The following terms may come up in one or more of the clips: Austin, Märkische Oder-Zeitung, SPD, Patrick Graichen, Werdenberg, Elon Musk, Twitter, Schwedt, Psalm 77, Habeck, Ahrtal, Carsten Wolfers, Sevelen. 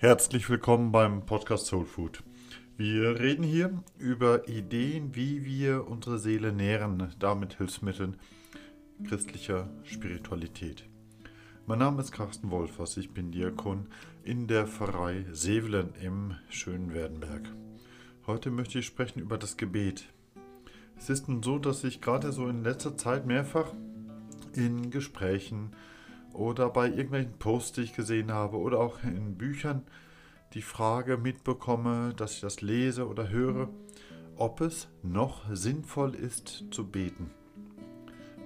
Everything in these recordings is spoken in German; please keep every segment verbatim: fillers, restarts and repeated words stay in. Herzlich willkommen beim Podcast Soul Food. Wir reden hier über Ideen, wie wir unsere Seele nähren, damit Hilfsmitteln christlicher Spiritualität. Mein Name ist Carsten Wolfers, ich bin Diakon in der Pfarrei Sevelen im schönen Werdenberg. Heute möchte ich sprechen über das Gebet. Es ist nun so, dass ich gerade so in letzter Zeit mehrfach in Gesprächen oder bei irgendwelchen Posts, die ich gesehen habe, oder auch in Büchern die Frage mitbekomme, dass ich das lese oder höre, ob es noch sinnvoll ist zu beten.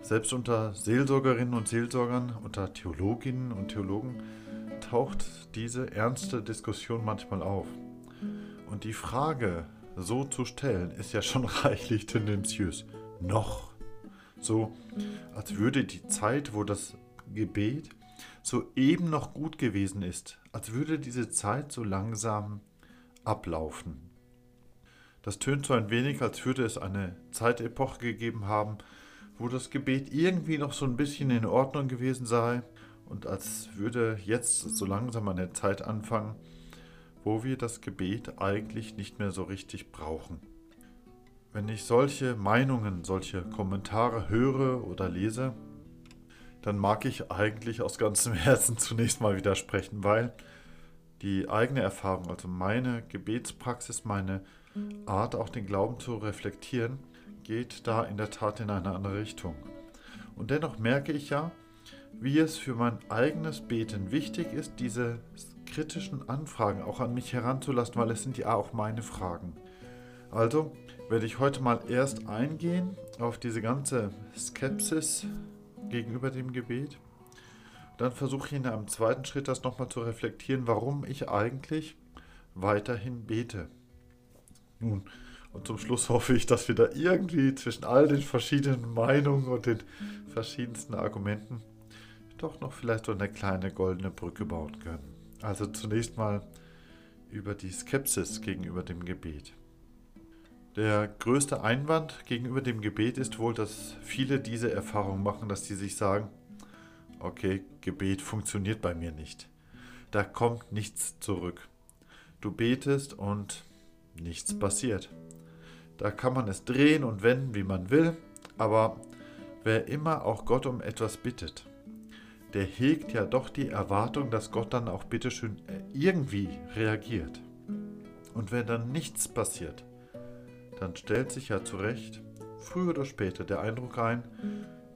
Selbst unter Seelsorgerinnen und Seelsorgern, unter Theologinnen und Theologen taucht diese ernste Diskussion manchmal auf. Und die Frage so zu stellen, ist ja schon reichlich tendenziös. Noch. So, als würde die Zeit, wo das Gebet soeben noch gut gewesen ist, als würde diese Zeit so langsam ablaufen. Das tönt so ein wenig, als würde es eine Zeitepoche gegeben haben, wo das Gebet irgendwie noch so ein bisschen in Ordnung gewesen sei und als würde jetzt so langsam eine Zeit anfangen, wo wir das Gebet eigentlich nicht mehr so richtig brauchen. Wenn ich solche Meinungen, solche Kommentare höre oder lese, dann mag ich eigentlich aus ganzem Herzen zunächst mal widersprechen, weil die eigene Erfahrung, also meine Gebetspraxis, meine Art, auch den Glauben zu reflektieren, geht da in der Tat in eine andere Richtung. Und dennoch merke ich ja, wie es für mein eigenes Beten wichtig ist, diese kritischen Anfragen auch an mich heranzulassen, weil es sind ja auch meine Fragen. Also werde ich heute mal erst eingehen auf diese ganze Skepsis gegenüber dem Gebet. Dann versuche ich in einem zweiten Schritt das nochmal zu reflektieren, warum ich eigentlich weiterhin bete. Nun, und zum Schluss hoffe ich, dass wir da irgendwie zwischen all den verschiedenen Meinungen und den verschiedensten Argumenten doch noch vielleicht so eine kleine goldene Brücke bauen können. Also zunächst mal über die Skepsis gegenüber dem Gebet. Der größte Einwand gegenüber dem Gebet ist wohl, dass viele diese Erfahrung machen, dass sie sich sagen, okay, Gebet funktioniert bei mir nicht. Da kommt nichts zurück. Du betest und nichts passiert. Da kann man es drehen und wenden, wie man will, aber wer immer auch Gott um etwas bittet, der hegt ja doch die Erwartung, dass Gott dann auch bitteschön irgendwie reagiert. Und wenn dann nichts passiert, dann stellt sich ja zu Recht früher oder später der Eindruck ein,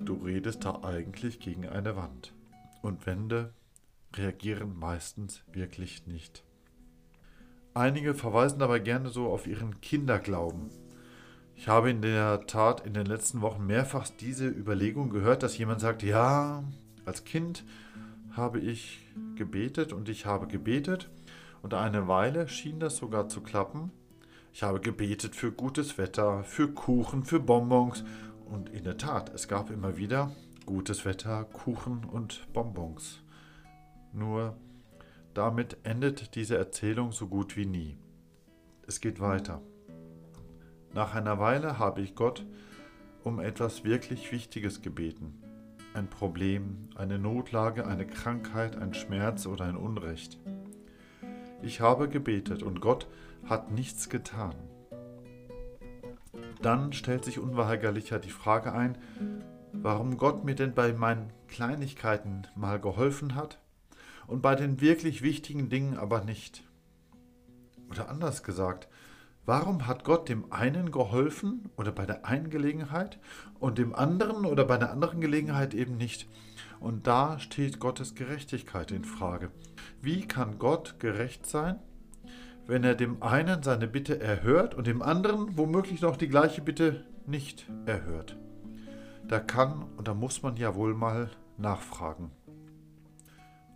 du redest da eigentlich gegen eine Wand. Und Wände reagieren meistens wirklich nicht. Einige verweisen dabei gerne so auf ihren Kinderglauben. Ich habe in der Tat in den letzten Wochen mehrfach diese Überlegung gehört, dass jemand sagt, ja, als Kind habe ich gebetet und ich habe gebetet und eine Weile schien das sogar zu klappen. Ich habe gebetet für gutes Wetter, für Kuchen, für Bonbons und in der Tat, es gab immer wieder gutes Wetter, Kuchen und Bonbons. Nur damit endet diese Erzählung so gut wie nie. Es geht weiter. Nach einer Weile habe ich Gott um etwas wirklich Wichtiges gebeten. Ein Problem, eine Notlage, eine Krankheit, ein Schmerz oder ein Unrecht. Ich habe gebetet und Gott hat nichts getan. Dann stellt sich unweigerlicher die Frage ein, warum Gott mir denn bei meinen Kleinigkeiten mal geholfen hat und bei den wirklich wichtigen Dingen aber nicht. Oder anders gesagt, warum hat Gott dem einen geholfen oder bei der einen Gelegenheit und dem anderen oder bei der anderen Gelegenheit eben nicht? Und da steht Gottes Gerechtigkeit in Frage. Wie kann Gott gerecht sein, wenn er dem einen seine Bitte erhört und dem anderen womöglich noch die gleiche Bitte nicht erhört? Da kann und da muss man ja wohl mal nachfragen.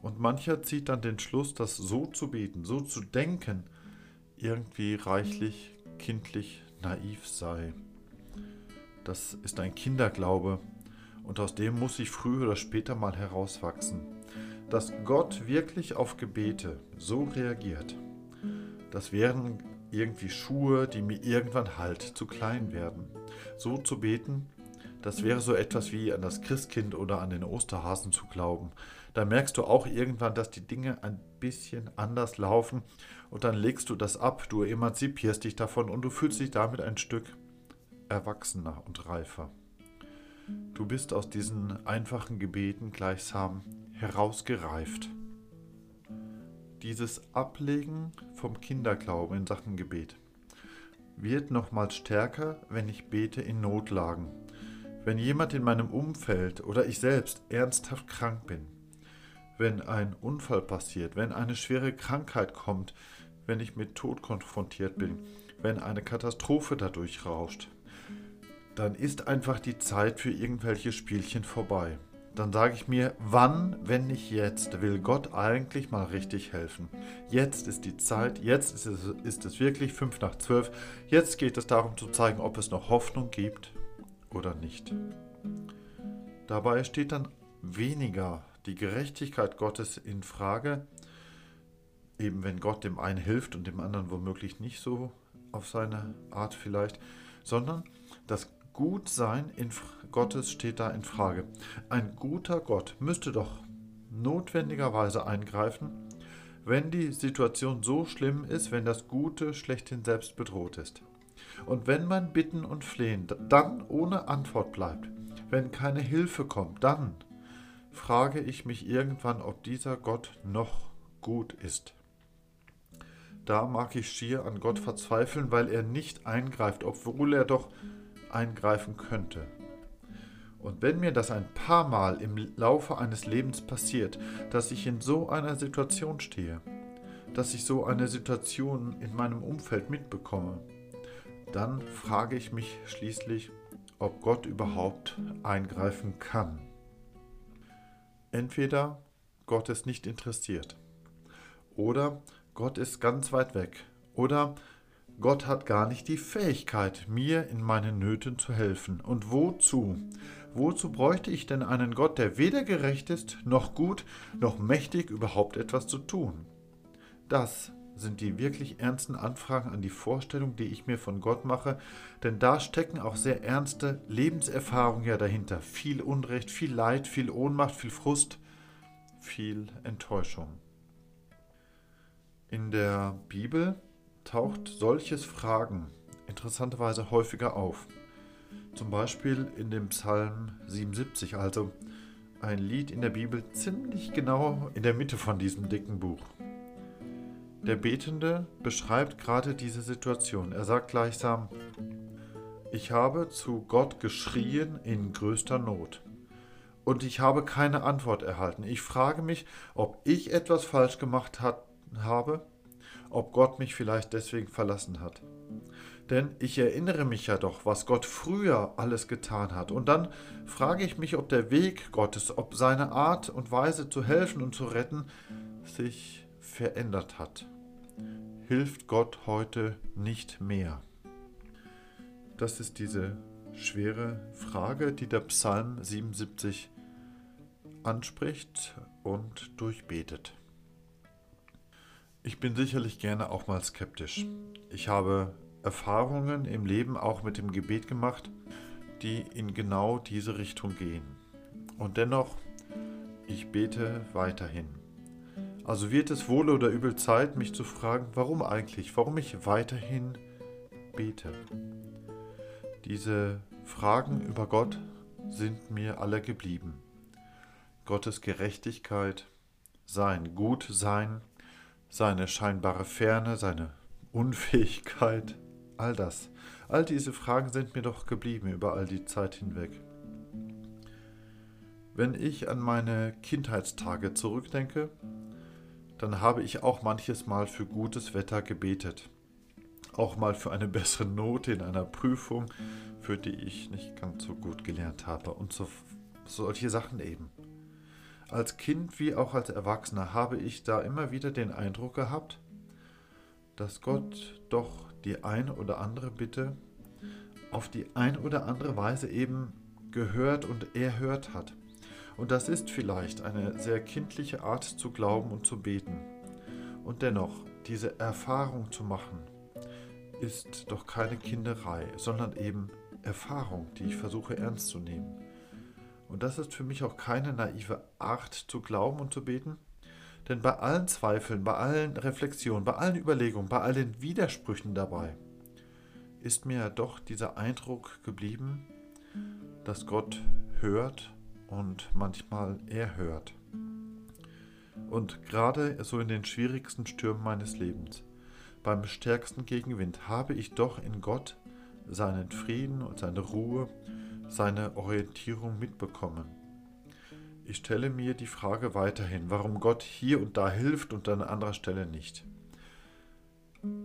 Und mancher zieht dann den Schluss, dass so zu beten, so zu denken, irgendwie reichlich kindlich naiv sei. Das ist ein Kinderglaube. Und aus dem muss ich früher oder später mal herauswachsen, dass Gott wirklich auf Gebete so reagiert. Das wären irgendwie Schuhe, die mir irgendwann halt zu klein werden. So zu beten, Das wäre so etwas wie an das Christkind oder an den Osterhasen zu glauben. Da merkst du auch irgendwann, dass die Dinge ein bisschen anders laufen und dann legst du das ab, du emanzipierst dich davon und du fühlst dich damit ein Stück erwachsener und reifer. Du bist aus diesen einfachen Gebeten gleichsam herausgereift. Dieses Ablegen vom Kinderglauben in Sachen Gebet wird nochmals stärker, wenn ich bete in Notlagen. Wenn jemand in meinem Umfeld oder ich selbst ernsthaft krank bin, wenn ein Unfall passiert, wenn eine schwere Krankheit kommt, wenn ich mit Tod konfrontiert bin, wenn eine Katastrophe dadurch rauscht, dann ist einfach die Zeit für irgendwelche Spielchen vorbei. Dann sage ich mir, wann, wenn nicht jetzt, will Gott eigentlich mal richtig helfen. Jetzt ist die Zeit, jetzt ist es, ist es wirklich fünf nach zwölf, jetzt geht es darum zu zeigen, ob es noch Hoffnung gibt oder nicht. Dabei steht dann weniger die Gerechtigkeit Gottes in Frage, eben wenn Gott dem einen hilft und dem anderen womöglich nicht so auf seine Art vielleicht, sondern das Gutsein in Gottes steht da in Frage. Ein guter Gott müsste doch notwendigerweise eingreifen, wenn die Situation so schlimm ist, wenn das Gute schlechthin selbst bedroht ist. Und wenn mein Bitten und Flehen dann ohne Antwort bleibt, wenn keine Hilfe kommt, dann frage ich mich irgendwann, ob dieser Gott noch gut ist. Da mag ich schier an Gott verzweifeln, weil er nicht eingreift, obwohl er doch eingreifen könnte. Und wenn mir das ein paar Mal im Laufe eines Lebens passiert, dass ich in so einer Situation stehe, dass ich so eine Situation in meinem Umfeld mitbekomme, dann frage ich mich schließlich, ob Gott überhaupt eingreifen kann. Entweder Gott ist nicht interessiert oder Gott ist ganz weit weg oder Gott hat gar nicht die Fähigkeit, mir in meinen Nöten zu helfen. Und wozu? Wozu bräuchte ich denn einen Gott, der weder gerecht ist, noch gut, noch mächtig, überhaupt etwas zu tun? Das sind die wirklich ernsten Anfragen an die Vorstellung, die ich mir von Gott mache, denn da stecken auch sehr ernste Lebenserfahrungen ja dahinter. Viel Unrecht, viel Leid, viel Ohnmacht, viel Frust, viel Enttäuschung. In der Bibel taucht solches Fragen interessanterweise häufiger auf. Zum Beispiel in dem Psalm siebenundsiebzig, also ein Lied in der Bibel ziemlich genau in der Mitte von diesem dicken Buch. Der Betende beschreibt gerade diese Situation. Er sagt gleichsam, ich habe zu Gott geschrien in größter Not und ich habe keine Antwort erhalten. Ich frage mich, ob ich etwas falsch gemacht hat, habe, ob Gott mich vielleicht deswegen verlassen hat. Denn ich erinnere mich ja doch, was Gott früher alles getan hat. Und dann frage ich mich, ob der Weg Gottes, ob seine Art und Weise zu helfen und zu retten, sich verändert hat. Hilft Gott heute nicht mehr? Das ist diese schwere Frage, die der Psalm siebenundsiebzig anspricht und durchbetet. Ich bin sicherlich gerne auch mal skeptisch. Ich habe Erfahrungen im Leben auch mit dem Gebet gemacht, die in genau diese Richtung gehen. Und dennoch, ich bete weiterhin. Also wird es wohl oder übel Zeit, mich zu fragen, warum eigentlich, warum ich weiterhin bete. Diese Fragen über Gott sind mir alle geblieben. Gottes Gerechtigkeit, sein Gutsein, seine scheinbare Ferne, seine Unfähigkeit, all das. All diese Fragen sind mir doch geblieben über all die Zeit hinweg. Wenn ich an meine Kindheitstage zurückdenke, dann habe ich auch manches Mal für gutes Wetter gebetet. Auch mal für eine bessere Note in einer Prüfung, für die ich nicht ganz so gut gelernt habe. Und so, solche Sachen eben. Als Kind wie auch als Erwachsener habe ich da immer wieder den Eindruck gehabt, dass Gott doch die ein oder andere Bitte auf die ein oder andere Weise eben gehört und erhört hat. Und das ist vielleicht eine sehr kindliche Art zu glauben und zu beten. Und dennoch, diese Erfahrung zu machen, ist doch keine Kinderei, sondern eben Erfahrung, die ich versuche ernst zu nehmen. Und das ist für mich auch keine naive Art zu glauben und zu beten, denn bei allen Zweifeln, bei allen Reflexionen, bei allen Überlegungen, bei all den Widersprüchen dabei, ist mir doch dieser Eindruck geblieben, dass Gott hört und manchmal er hört. Und gerade so in den schwierigsten Stürmen meines Lebens, beim stärksten Gegenwind, habe ich doch in Gott seinen Frieden und seine Ruhe, seine Orientierung mitbekommen. Ich stelle mir die Frage weiterhin, warum Gott hier und da hilft und an anderer Stelle nicht.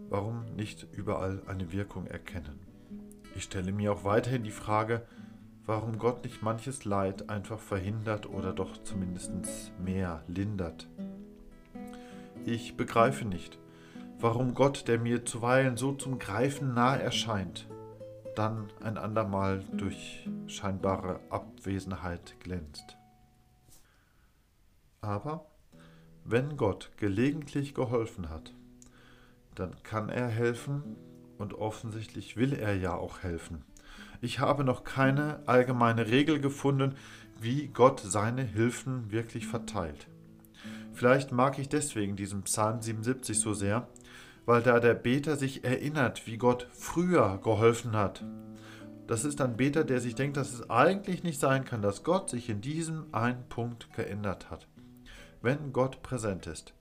Warum nicht überall eine Wirkung erkennen? Ich stelle mir auch weiterhin die Frage, warum Gott nicht manches Leid einfach verhindert oder doch zumindest mehr lindert. Ich begreife nicht, warum Gott, der mir zuweilen so zum Greifen nah erscheint, dann ein andermal durch scheinbare Abwesenheit glänzt. Aber wenn Gott gelegentlich geholfen hat, dann kann er helfen und offensichtlich will er ja auch helfen. Ich habe noch keine allgemeine Regel gefunden, wie Gott seine Hilfen wirklich verteilt. Vielleicht mag ich deswegen diesen Psalm siebenundsiebzig so sehr, weil da der Beter sich erinnert, wie Gott früher geholfen hat. Das ist ein Beter, der sich denkt, dass es eigentlich nicht sein kann, dass Gott sich in diesem einen Punkt geändert hat. Wenn Gott präsent ist,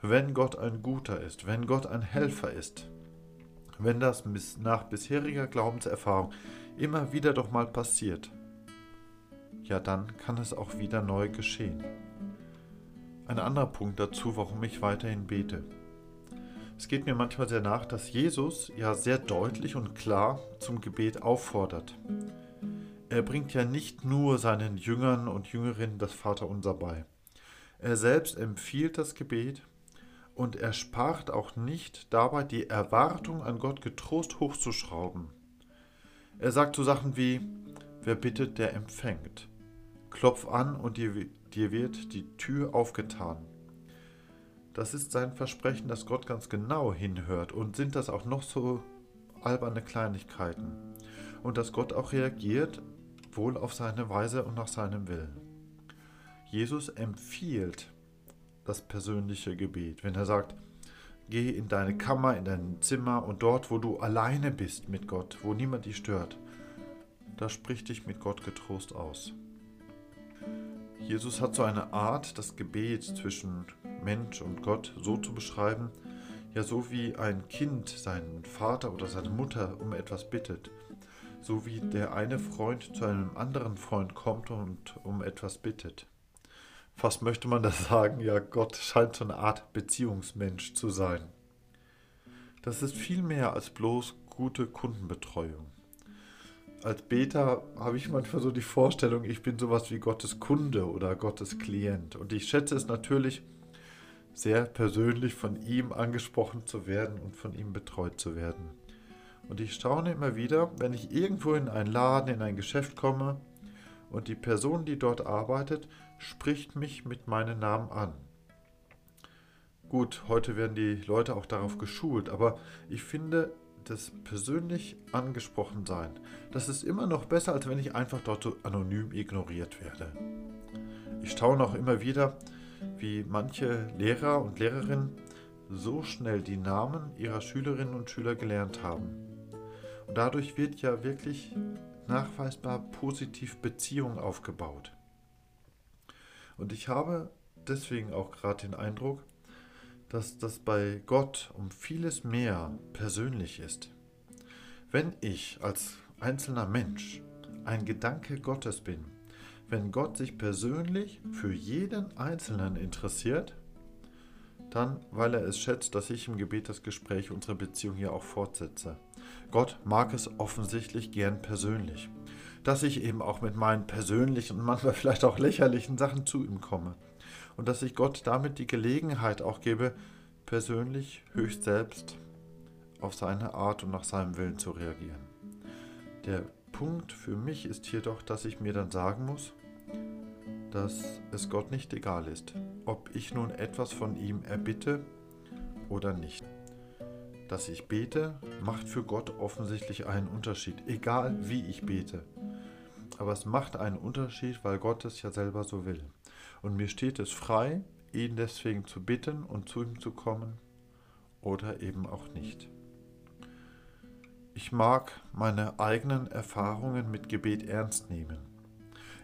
wenn Gott ein Guter ist, wenn Gott ein Helfer ist, wenn das nach bisheriger Glaubenserfahrung immer wieder doch mal passiert, ja dann kann es auch wieder neu geschehen. Ein anderer Punkt dazu, warum ich weiterhin bete. Es geht mir manchmal sehr nach, dass Jesus ja sehr deutlich und klar zum Gebet auffordert. Er bringt ja nicht nur seinen Jüngern und Jüngerinnen das Vaterunser bei. Er selbst empfiehlt das Gebet und er spart auch nicht dabei, die Erwartung an Gott getrost hochzuschrauben. Er sagt so Sachen wie, wer bittet, der empfängt. Klopf an und dir, dir wird die Tür aufgetan. Das ist sein Versprechen, dass Gott ganz genau hinhört und sind das auch noch so alberne Kleinigkeiten. Und dass Gott auch reagiert, wohl auf seine Weise und nach seinem Willen. Jesus empfiehlt das persönliche Gebet, wenn er sagt, geh in deine Kammer, in dein Zimmer und dort, wo du alleine bist mit Gott, wo niemand dich stört, da sprich dich mit Gott getrost aus. Jesus hat so eine Art, das Gebet zwischen Mensch und Gott so zu beschreiben, ja so wie ein Kind seinen Vater oder seine Mutter um etwas bittet, so wie der eine Freund zu einem anderen Freund kommt und um etwas bittet. Fast möchte man das sagen, ja Gott scheint so eine Art Beziehungsmensch zu sein. Das ist viel mehr als bloß gute Kundenbetreuung. Als Beter habe ich manchmal so die Vorstellung, ich bin sowas wie Gottes Kunde oder Gottes Klient und ich schätze es natürlich, sehr persönlich von ihm angesprochen zu werden und von ihm betreut zu werden. Und ich staune immer wieder, wenn ich irgendwo in einen Laden, in ein Geschäft komme und die Person, die dort arbeitet, spricht mich mit meinem Namen an. Gut, heute werden die Leute auch darauf geschult, aber ich finde, das persönlich angesprochen sein, das ist immer noch besser, als wenn ich einfach dort so anonym ignoriert werde. Ich staune auch immer wieder, wie manche Lehrer und Lehrerinnen so schnell die Namen ihrer Schülerinnen und Schüler gelernt haben. Und dadurch wird ja wirklich nachweisbar positiv Beziehung aufgebaut. Und ich habe deswegen auch gerade den Eindruck, dass das bei Gott um vieles mehr persönlich ist. Wenn ich als einzelner Mensch ein Gedanke Gottes bin, wenn Gott sich persönlich für jeden Einzelnen interessiert, dann, weil er es schätzt, dass ich im Gebet das Gespräch, unsere Beziehung hier auch fortsetze. Gott mag es offensichtlich gern persönlich, dass ich eben auch mit meinen persönlichen und manchmal vielleicht auch lächerlichen Sachen zu ihm komme und dass ich Gott damit die Gelegenheit auch gebe, persönlich, höchst selbst auf seine Art und nach seinem Willen zu reagieren. Der Punkt für mich ist hier doch, dass ich mir dann sagen muss, dass es Gott nicht egal ist, ob ich nun etwas von ihm erbitte oder nicht. dass ich bete, macht für Gott offensichtlich einen Unterschied, egal wie ich bete. Aber es macht einen Unterschied, weil Gott es ja selber so will. Und mir steht es frei, ihn deswegen zu bitten und zu ihm zu kommen oder eben auch nicht. Ich mag meine eigenen Erfahrungen mit Gebet ernst nehmen.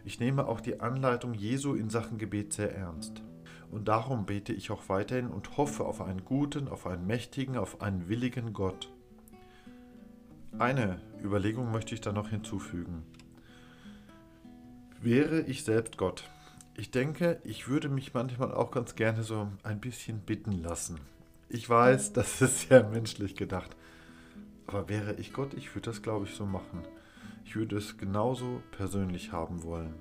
Ich nehme auch die Anleitung Jesu in Sachen Gebet sehr ernst. Und darum bete ich auch weiterhin und hoffe auf einen guten, auf einen mächtigen, auf einen willigen Gott. Eine Überlegung möchte ich da noch hinzufügen. Wäre ich selbst Gott? Ich denke, ich würde mich manchmal auch ganz gerne so ein bisschen bitten lassen. Ich weiß, das ist sehr menschlich gedacht. Aber wäre ich Gott, ich würde das, glaube ich, so machen. Ich würde es genauso persönlich haben wollen.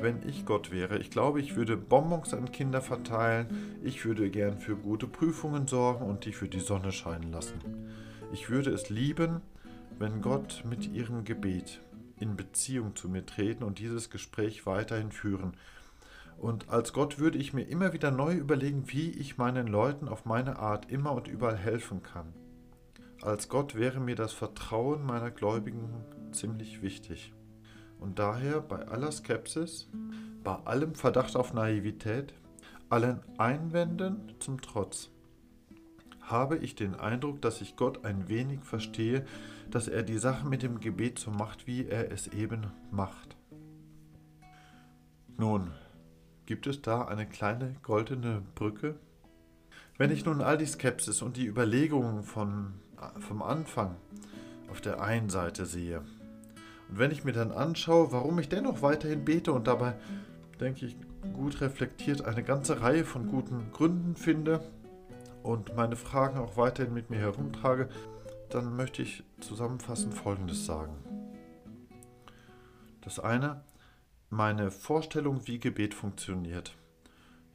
Wenn ich Gott wäre, ich glaube, ich würde Bonbons an Kinder verteilen, ich würde gern für gute Prüfungen sorgen und die für die Sonne scheinen lassen. Ich würde es lieben, wenn Gott mit ihrem Gebet in Beziehung zu mir treten und dieses Gespräch weiterhin führen. Und als Gott würde ich mir immer wieder neu überlegen, wie ich meinen Leuten auf meine Art immer und überall helfen kann. Als Gott wäre mir das Vertrauen meiner Gläubigen ziemlich wichtig. Und daher bei aller Skepsis, bei allem Verdacht auf Naivität, allen Einwänden zum Trotz, habe ich den Eindruck, dass ich Gott ein wenig verstehe, dass er die Sache mit dem Gebet so macht, wie er es eben macht. Nun, gibt es da eine kleine goldene Brücke? Wenn ich nun all die Skepsis und die Überlegungen von, vom Anfang auf der einen Seite sehe, und wenn ich mir dann anschaue, warum ich dennoch weiterhin bete und dabei, denke ich, gut reflektiert eine ganze Reihe von guten Gründen finde und meine Fragen auch weiterhin mit mir herumtrage, dann möchte ich zusammenfassend Folgendes sagen. Das eine, meine Vorstellung, wie Gebet funktioniert,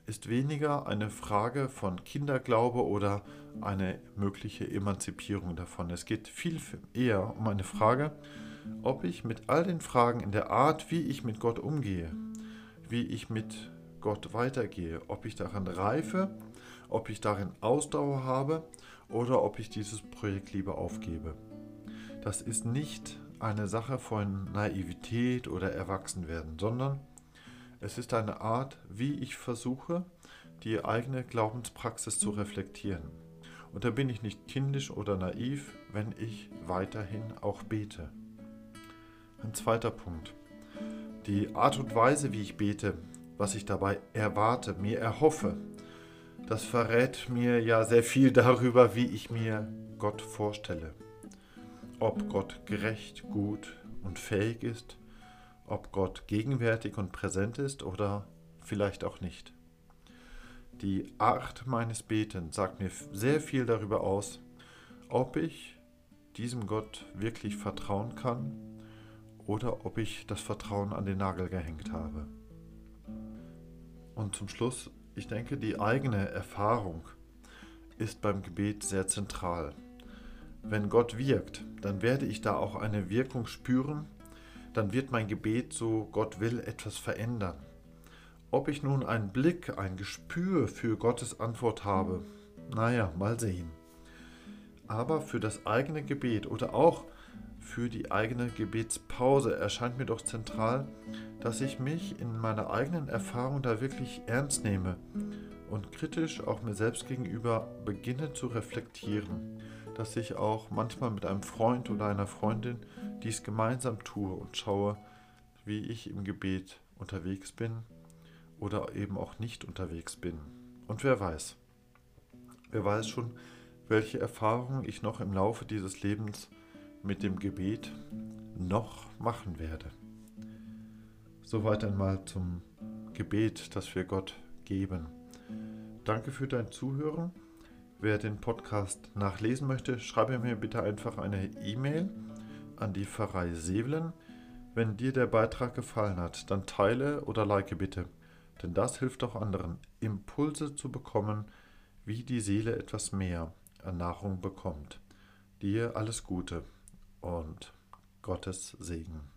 ist weniger eine Frage von Kinderglaube oder eine mögliche Emanzipierung davon. Es geht viel eher um eine Frage, ob ich mit all den Fragen in der Art, wie ich mit Gott umgehe, wie ich mit Gott weitergehe, ob ich daran reife, ob ich darin Ausdauer habe oder ob ich dieses Projekt lieber aufgebe. Das ist nicht eine Sache von Naivität oder Erwachsenwerden, sondern es ist eine Art, wie ich versuche, die eigene Glaubenspraxis zu reflektieren. Und da bin ich nicht kindisch oder naiv, wenn ich weiterhin auch bete. Ein zweiter Punkt. Die Art und Weise, wie ich bete, was ich dabei erwarte, mir erhoffe, das verrät mir ja sehr viel darüber, wie ich mir Gott vorstelle. Ob Gott gerecht, gut und fähig ist, ob Gott gegenwärtig und präsent ist oder vielleicht auch nicht. Die Art meines Betens sagt mir sehr viel darüber aus, ob ich diesem Gott wirklich vertrauen kann oder ob ich das Vertrauen an den Nagel gehängt habe. Und zum Schluss, ich denke, die eigene Erfahrung ist beim Gebet sehr zentral. Wenn Gott wirkt, dann werde ich da auch eine Wirkung spüren, dann wird mein Gebet, so Gott will, etwas verändern. Ob ich nun einen Blick, ein Gespür für Gottes Antwort habe, naja, mal sehen. Aber für das eigene Gebet oder auch für die eigene Gebetspause erscheint mir doch zentral, dass ich mich in meiner eigenen Erfahrung da wirklich ernst nehme und kritisch auch mir selbst gegenüber beginne zu reflektieren, dass ich auch manchmal mit einem Freund oder einer Freundin dies gemeinsam tue und schaue, wie ich im Gebet unterwegs bin oder eben auch nicht unterwegs bin. Und wer weiß, wer weiß schon, welche Erfahrungen ich noch im Laufe dieses Lebens mit dem Gebet noch machen werde. Soweit einmal zum Gebet, das wir Gott geben. Danke für dein Zuhören. Wer den Podcast nachlesen möchte, schreibe mir bitte einfach eine E-Mail an die Pfarrei Sevelen. Wenn dir der Beitrag gefallen hat, dann teile oder like bitte, denn das hilft auch anderen, Impulse zu bekommen, wie die Seele etwas mehr an Nahrung bekommt. Dir alles Gute und Gottes Segen.